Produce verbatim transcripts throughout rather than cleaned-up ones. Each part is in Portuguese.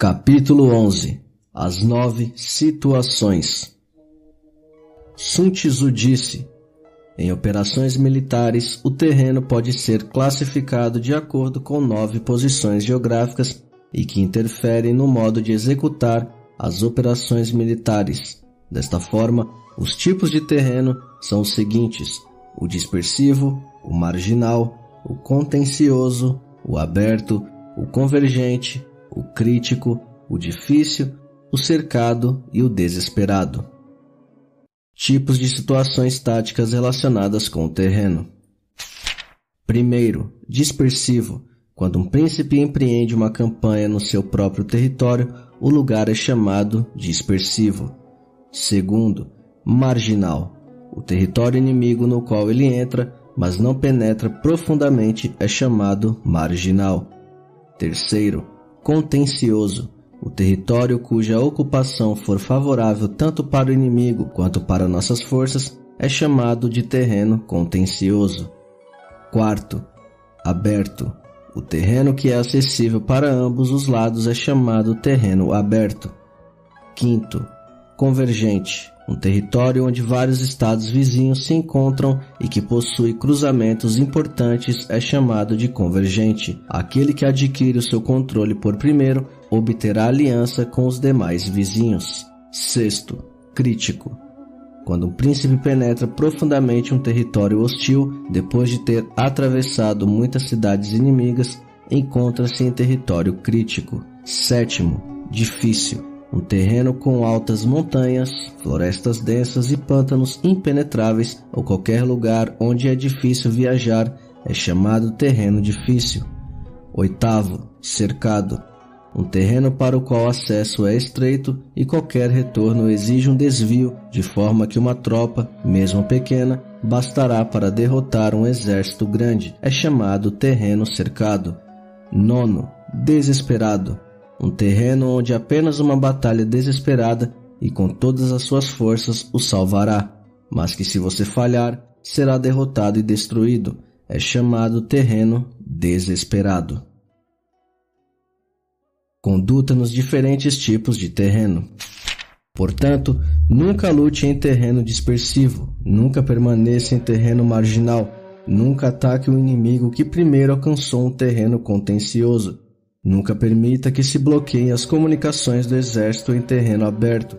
Capítulo onze. As nove situações. Sun Tzu disse: em operações militares, o terreno pode ser classificado de acordo com nove posições geográficas e que interferem no modo de executar as operações militares. Desta forma, os tipos de terreno são os seguintes: o dispersivo, o marginal, o contencioso, o aberto, o convergente, o crítico, o difícil, o cercado e o desesperado. Tipos de situações táticas relacionadas com o terreno. Primeiro, dispersivo. Quando um príncipe empreende uma campanha no seu próprio território, o lugar é chamado dispersivo. Segundo, marginal. O território inimigo no qual ele entra, mas não penetra profundamente, é chamado marginal. Terceiro, contencioso. O território cuja ocupação for favorável tanto para o inimigo quanto para nossas forças é chamado de terreno contencioso. Quarto, aberto. O terreno que é acessível para ambos os lados é chamado terreno aberto. Quinto, convergente. Um território onde vários estados vizinhos se encontram e que possui cruzamentos importantes é chamado de convergente. Aquele que adquire o seu controle por primeiro obterá aliança com os demais vizinhos. Sexto, crítico. Quando um príncipe penetra profundamente um território hostil, depois de ter atravessado muitas cidades inimigas, encontra-se em território crítico. Sétimo, difícil. Um terreno com altas montanhas, florestas densas e pântanos impenetráveis ou qualquer lugar onde é difícil viajar é chamado terreno difícil. Oitavo, cercado. Um terreno para o qual o acesso é estreito e qualquer retorno exige um desvio, de forma que uma tropa, mesmo pequena, bastará para derrotar um exército grande. É chamado terreno cercado. Nono, desesperado. Um terreno onde apenas uma batalha desesperada e com todas as suas forças o salvará, mas que se você falhar, será derrotado e destruído. É chamado terreno desesperado. Conduta nos diferentes tipos de terreno. Portanto, nunca lute em terreno dispersivo, nunca permaneça em terreno marginal, nunca ataque o inimigo que primeiro alcançou um terreno contencioso. Nunca permita que se bloqueiem as comunicações do exército em terreno aberto.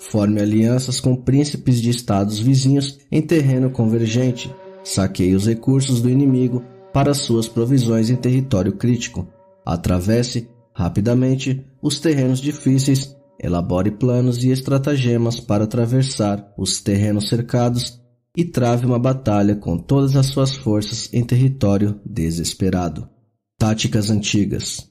Forme alianças com príncipes de estados vizinhos em terreno convergente. Saqueie os recursos do inimigo para suas provisões em território crítico. Atravesse rapidamente os terrenos difíceis. Elabore planos e estratagemas para atravessar os terrenos cercados e trave uma batalha com todas as suas forças em território desesperado. Táticas antigas.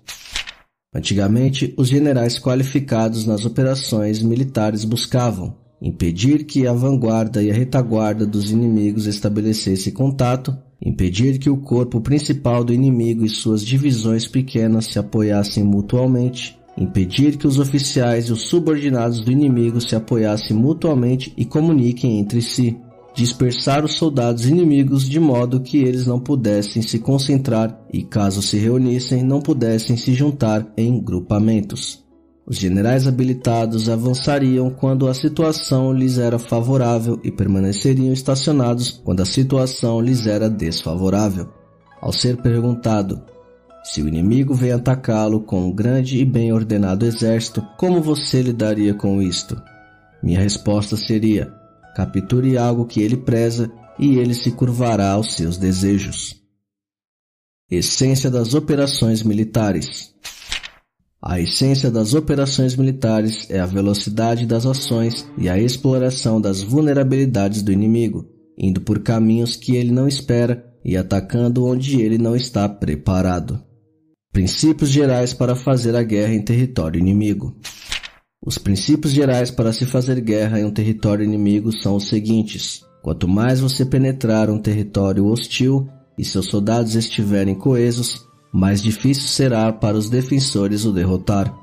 Antigamente, os generais qualificados nas operações militares buscavam impedir que a vanguarda e a retaguarda dos inimigos estabelecessem contato, impedir que o corpo principal do inimigo e suas divisões pequenas se apoiassem mutualmente, impedir que os oficiais e os subordinados do inimigo se apoiassem mutuamente e comuniquem entre si, dispersar os soldados inimigos de modo que eles não pudessem se concentrar e, caso se reunissem, não pudessem se juntar em grupamentos. Os generais habilitados avançariam quando a situação lhes era favorável e permaneceriam estacionados quando a situação lhes era desfavorável. Ao ser perguntado se o inimigo vem atacá-lo com um grande e bem ordenado exército, como você lidaria com isto? Minha resposta seria: capture algo que ele preza e ele se curvará aos seus desejos. Essência das operações militares. A essência das operações militares é a velocidade das ações e a exploração das vulnerabilidades do inimigo, indo por caminhos que ele não espera e atacando onde ele não está preparado. Princípios gerais para fazer a guerra em território inimigo. Os princípios gerais para se fazer guerra em um território inimigo são os seguintes: quanto mais você penetrar um território hostil e seus soldados estiverem coesos, mais difícil será para os defensores o derrotar.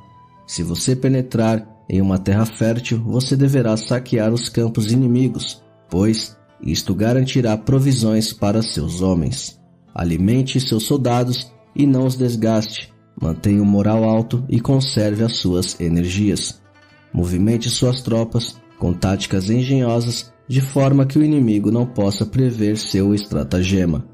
Se você penetrar em uma terra fértil, você deverá saquear os campos inimigos, pois isto garantirá provisões para seus homens. Alimente seus soldados e não os desgaste, Mantenha o moral alto e conserve as suas energias. Movimente suas tropas com táticas engenhosas de forma que o inimigo não possa prever seu estratagema.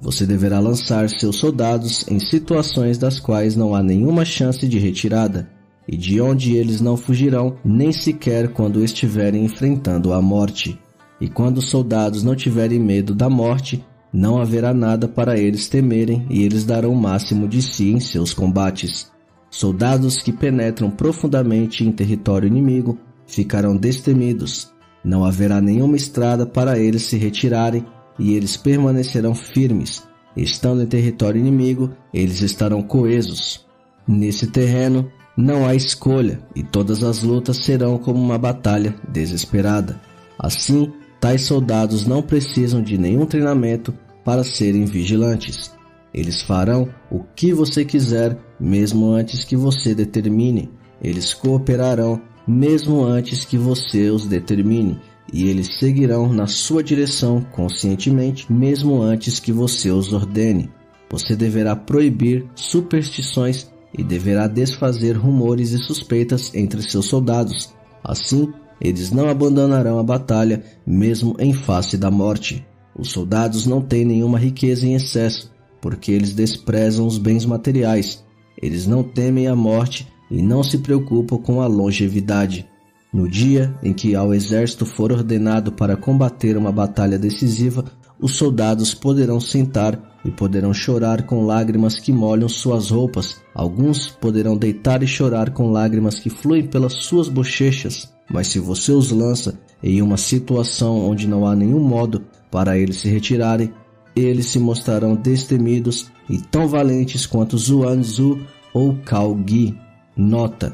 Você deverá lançar seus soldados em situações das quais não há nenhuma chance de retirada e de onde eles não fugirão nem sequer quando estiverem enfrentando a morte. E quando os soldados não tiverem medo da morte, não haverá nada para eles temerem e eles darão o máximo de si em seus combates. Soldados que penetram profundamente em território inimigo ficarão destemidos. Não haverá nenhuma estrada para eles se retirarem e eles permanecerão firmes. Estando em território inimigo, eles estarão coesos. Nesse terreno, não há escolha e todas as lutas serão como uma batalha desesperada. Assim, tais soldados não precisam de nenhum treinamento para serem vigilantes. Eles farão o que você quiser mesmo antes que você determine. Eles cooperarão mesmo antes que você os determine. E eles seguirão na sua direção conscientemente mesmo antes que você os ordene. Você deverá proibir superstições e deverá desfazer rumores e suspeitas entre seus soldados. Assim, eles não abandonarão a batalha mesmo em face da morte. Os soldados não têm nenhuma riqueza em excesso, porque eles desprezam os bens materiais. Eles não temem a morte e não se preocupam com a longevidade. No dia em que ao exército for ordenado para combater uma batalha decisiva, os soldados poderão sentar e poderão chorar com lágrimas que molham suas roupas. Alguns poderão deitar e chorar com lágrimas que fluem pelas suas bochechas. Mas se você os lança em uma situação onde não há nenhum modo para eles se retirarem, eles se mostrarão destemidos e tão valentes quanto Zhuanzu ou Cao Gui. Nota: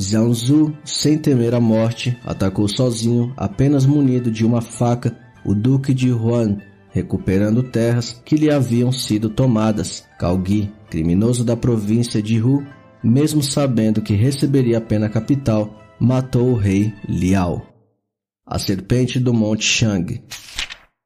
Zhuanzu, sem temer a morte, atacou sozinho, apenas munido de uma faca, o duque de Huan, recuperando terras que lhe haviam sido tomadas. Cao Gui, criminoso da província de Hu, mesmo sabendo que receberia a pena capital, matou o rei Liao. A serpente do Monte Shang.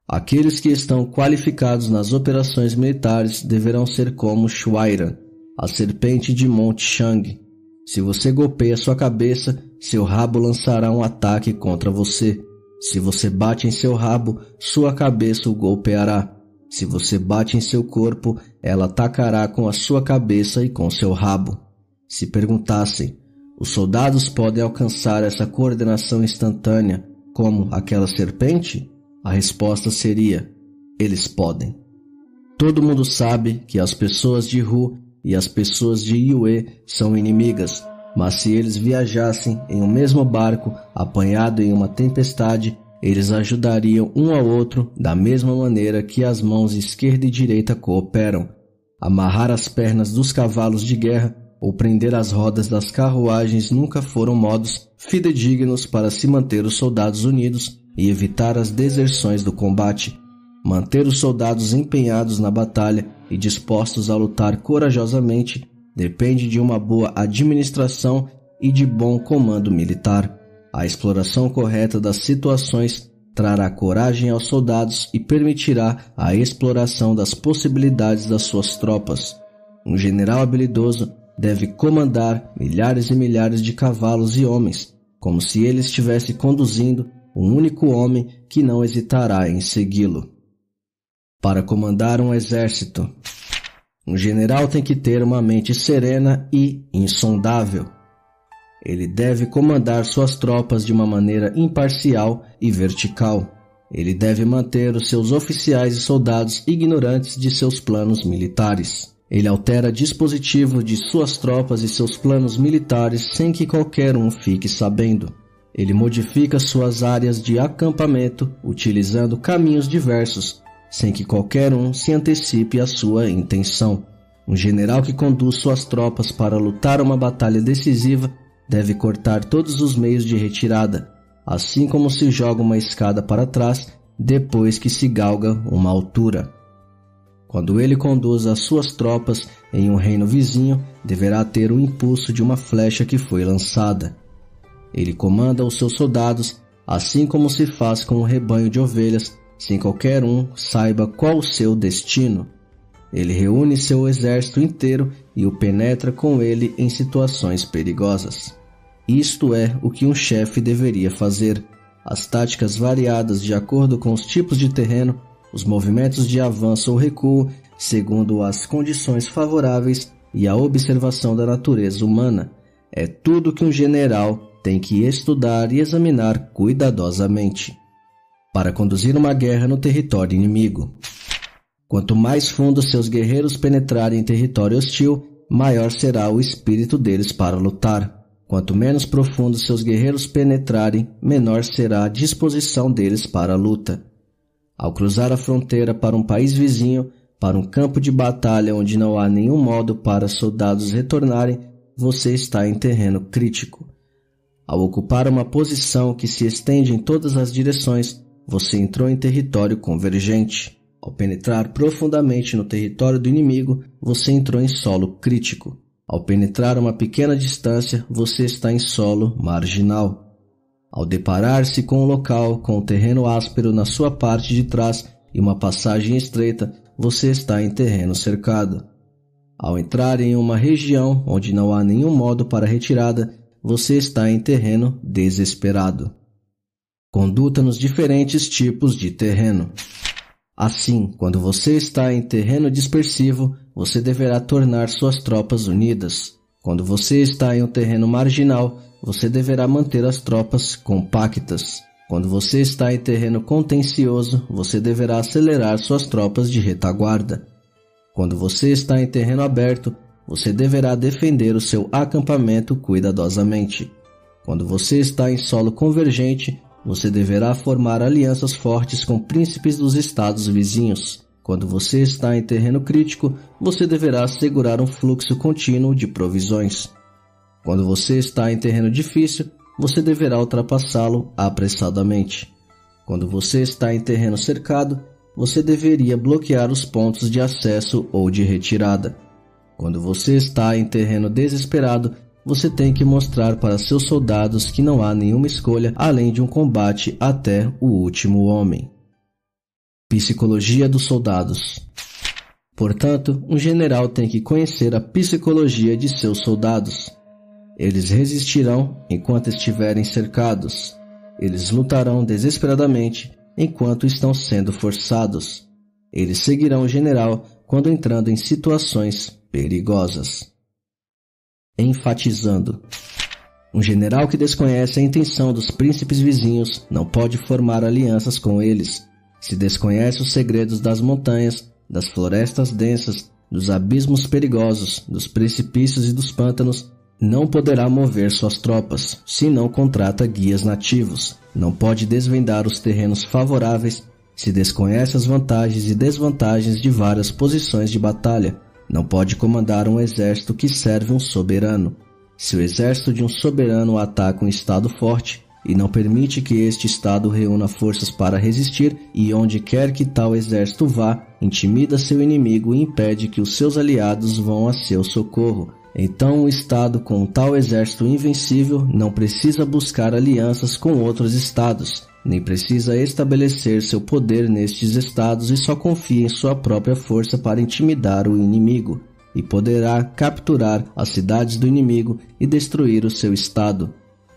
Aqueles que estão qualificados nas operações militares deverão ser como Shuayran, a serpente de Monte Shang. Se você golpeia sua cabeça, seu rabo lançará um ataque contra você. Se você bate em seu rabo, sua cabeça o golpeará. Se você bate em seu corpo, ela atacará com a sua cabeça e com seu rabo. Se perguntassem, os soldados podem alcançar essa coordenação instantânea como aquela serpente? A resposta seria, eles podem. Todo mundo sabe que as pessoas de Hu e as pessoas de Yue são inimigas, mas se eles viajassem em um mesmo barco apanhado em uma tempestade, eles ajudariam um ao outro da mesma maneira que as mãos esquerda e direita cooperam. Amarrar as pernas dos cavalos de guerra ou prender as rodas das carruagens nunca foram modos fidedignos para se manter os soldados unidos e evitar as deserções do combate. Manter os soldados empenhados na batalha e dispostos a lutar corajosamente depende de uma boa administração e de bom comando militar. A exploração correta das situações trará coragem aos soldados e permitirá a exploração das possibilidades das suas tropas. Um general habilidoso deve comandar milhares e milhares de cavalos e homens, como se ele estivesse conduzindo um único homem que não hesitará em segui-lo. Para comandar um exército, um general tem que ter uma mente serena e insondável. Ele deve comandar suas tropas de uma maneira imparcial e vertical. Ele deve manter os seus oficiais e soldados ignorantes de seus planos militares. Ele altera dispositivo de suas tropas e seus planos militares sem que qualquer um fique sabendo. Ele modifica suas áreas de acampamento utilizando caminhos diversos, sem que qualquer um se antecipe à sua intenção. Um general que conduz suas tropas para lutar uma batalha decisiva deve cortar todos os meios de retirada, assim como se joga uma escada para trás depois que se galga uma altura. Quando ele conduz as suas tropas em um reino vizinho, deverá ter o impulso de uma flecha que foi lançada. Ele comanda os seus soldados, assim como se faz com um rebanho de ovelhas, sem qualquer um saiba qual o seu destino. Ele reúne seu exército inteiro e o penetra com ele em situações perigosas. Isto é o que um chefe deveria fazer. As táticas variadas de acordo com os tipos de terreno, os movimentos de avanço ou recuo, segundo as condições favoráveis e a observação da natureza humana. É tudo que um general tem que estudar e examinar cuidadosamente para conduzir uma guerra no território inimigo. Quanto mais fundo seus guerreiros penetrarem em território hostil, maior será o espírito deles para lutar. Quanto menos profundo seus guerreiros penetrarem, menor será a disposição deles para a luta. Ao cruzar a fronteira para um país vizinho, para um campo de batalha onde não há nenhum modo para soldados retornarem, você está em terreno crítico. Ao ocupar uma posição que se estende em todas as direções, você entrou em território convergente. Ao penetrar profundamente no território do inimigo, você entrou em solo crítico. Ao penetrar uma pequena distância, você está em solo marginal. Ao deparar-se com o local, com o terreno áspero na sua parte de trás e uma passagem estreita, você está em terreno cercado. Ao entrar em uma região onde não há nenhum modo para retirada, você está em terreno desesperado. Conduta nos diferentes tipos de terreno. Assim, quando você está em terreno dispersivo, você deverá tornar suas tropas unidas. Quando você está em um terreno marginal, você deverá manter as tropas compactas. Quando você está em terreno contencioso, você deverá acelerar suas tropas de retaguarda. Quando você está em terreno aberto, você deverá defender o seu acampamento cuidadosamente. Quando você está em solo convergente, você deverá formar alianças fortes com príncipes dos estados vizinhos. Quando você está em terreno crítico, você deverá assegurar um fluxo contínuo de provisões. Quando você está em terreno difícil, você deverá ultrapassá-lo apressadamente. Quando você está em terreno cercado, você deveria bloquear os pontos de acesso ou de retirada. Quando você está em terreno desesperado, você tem que mostrar para seus soldados que não há nenhuma escolha além de um combate até o último homem. Psicologia dos soldados. Portanto, um general tem que conhecer a psicologia de seus soldados. Eles resistirão enquanto estiverem cercados. Eles lutarão desesperadamente enquanto estão sendo forçados. Eles seguirão o general quando entrando em situações perigosas. Enfatizando: um general que desconhece a intenção dos príncipes vizinhos não pode formar alianças com eles. Se desconhece os segredos das montanhas, das florestas densas, dos abismos perigosos, dos precipícios e dos pântanos, não poderá mover suas tropas, se não contrata guias nativos. Não pode desvendar os terrenos favoráveis, se desconhece as vantagens e desvantagens de várias posições de batalha. Não pode comandar um exército que serve um soberano. Se o exército de um soberano ataca um estado forte e não permite que este estado reúna forças para resistir, e onde quer que tal exército vá, intimida seu inimigo e impede que os seus aliados vão a seu socorro. Então, um estado com um tal exército invencível não precisa buscar alianças com outros estados, nem precisa estabelecer seu poder nestes estados e só confia em sua própria força para intimidar o inimigo, e poderá capturar as cidades do inimigo e destruir o seu estado.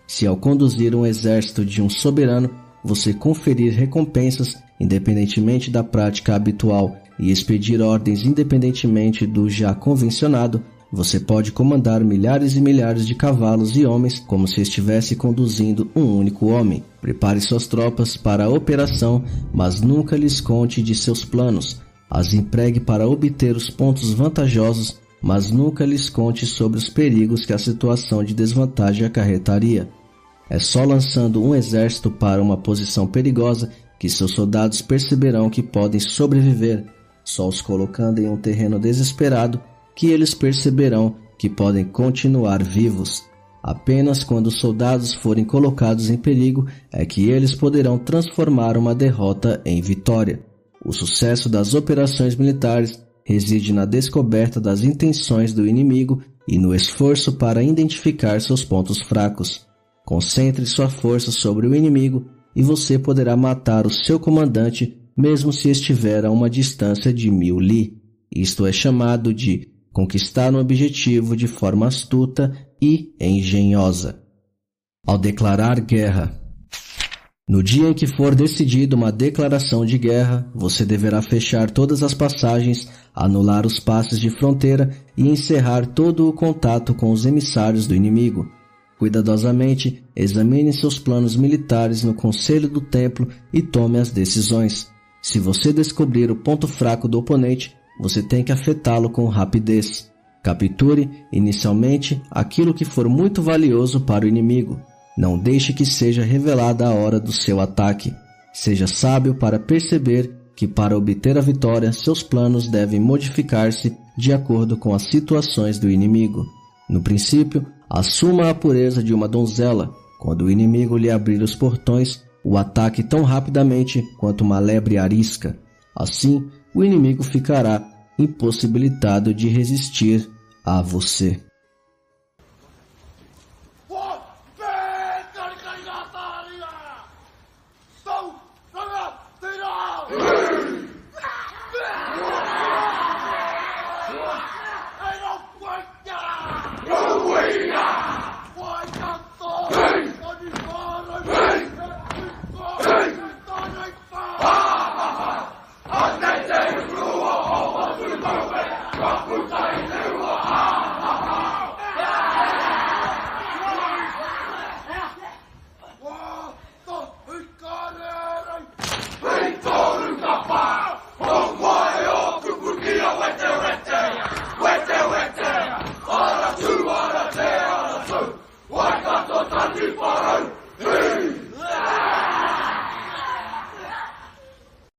Se ao conduzir um exército de um soberano, você conferir recompensas independentemente da prática habitual e expedir ordens independentemente do já convencionado, você pode comandar milhares e milhares de cavalos e homens como se estivesse conduzindo um único homem. Prepare suas tropas para a operação, mas nunca lhes conte de seus planos. As empregue para obter os pontos vantajosos, mas nunca lhes conte sobre os perigos que a situação de desvantagem acarretaria. É só lançando um exército para uma posição perigosa que seus soldados perceberão que podem sobreviver. Só os colocando em um terreno desesperado que eles perceberão que podem continuar vivos. Apenas quando os soldados forem colocados em perigo é que eles poderão transformar uma derrota em vitória. O sucesso das operações militares reside na descoberta das intenções do inimigo e no esforço para identificar seus pontos fracos. Concentre sua força sobre o inimigo e você poderá matar o seu comandante mesmo se estiver a uma distância de mil li. Isto é chamado de conquistar um objetivo de forma astuta e engenhosa. Ao declarar guerra. No dia em que for decidida uma declaração de guerra, você deverá fechar todas as passagens, anular os passes de fronteira e encerrar todo o contato com os emissários do inimigo. Cuidadosamente, examine seus planos militares no Conselho do Templo e tome as decisões. Se você descobrir o ponto fraco do oponente, você tem que afetá-lo com rapidez. Capture, inicialmente, aquilo que for muito valioso para o inimigo. Não deixe que seja revelada a hora do seu ataque. Seja sábio para perceber que, para obter a vitória, seus planos devem modificar-se de acordo com as situações do inimigo. No princípio, assuma a pureza de uma donzela. Quando o inimigo lhe abrir os portões, o ataque tão rapidamente quanto uma lebre arisca. Assim, o inimigo ficará impossibilitado de resistir a você. Good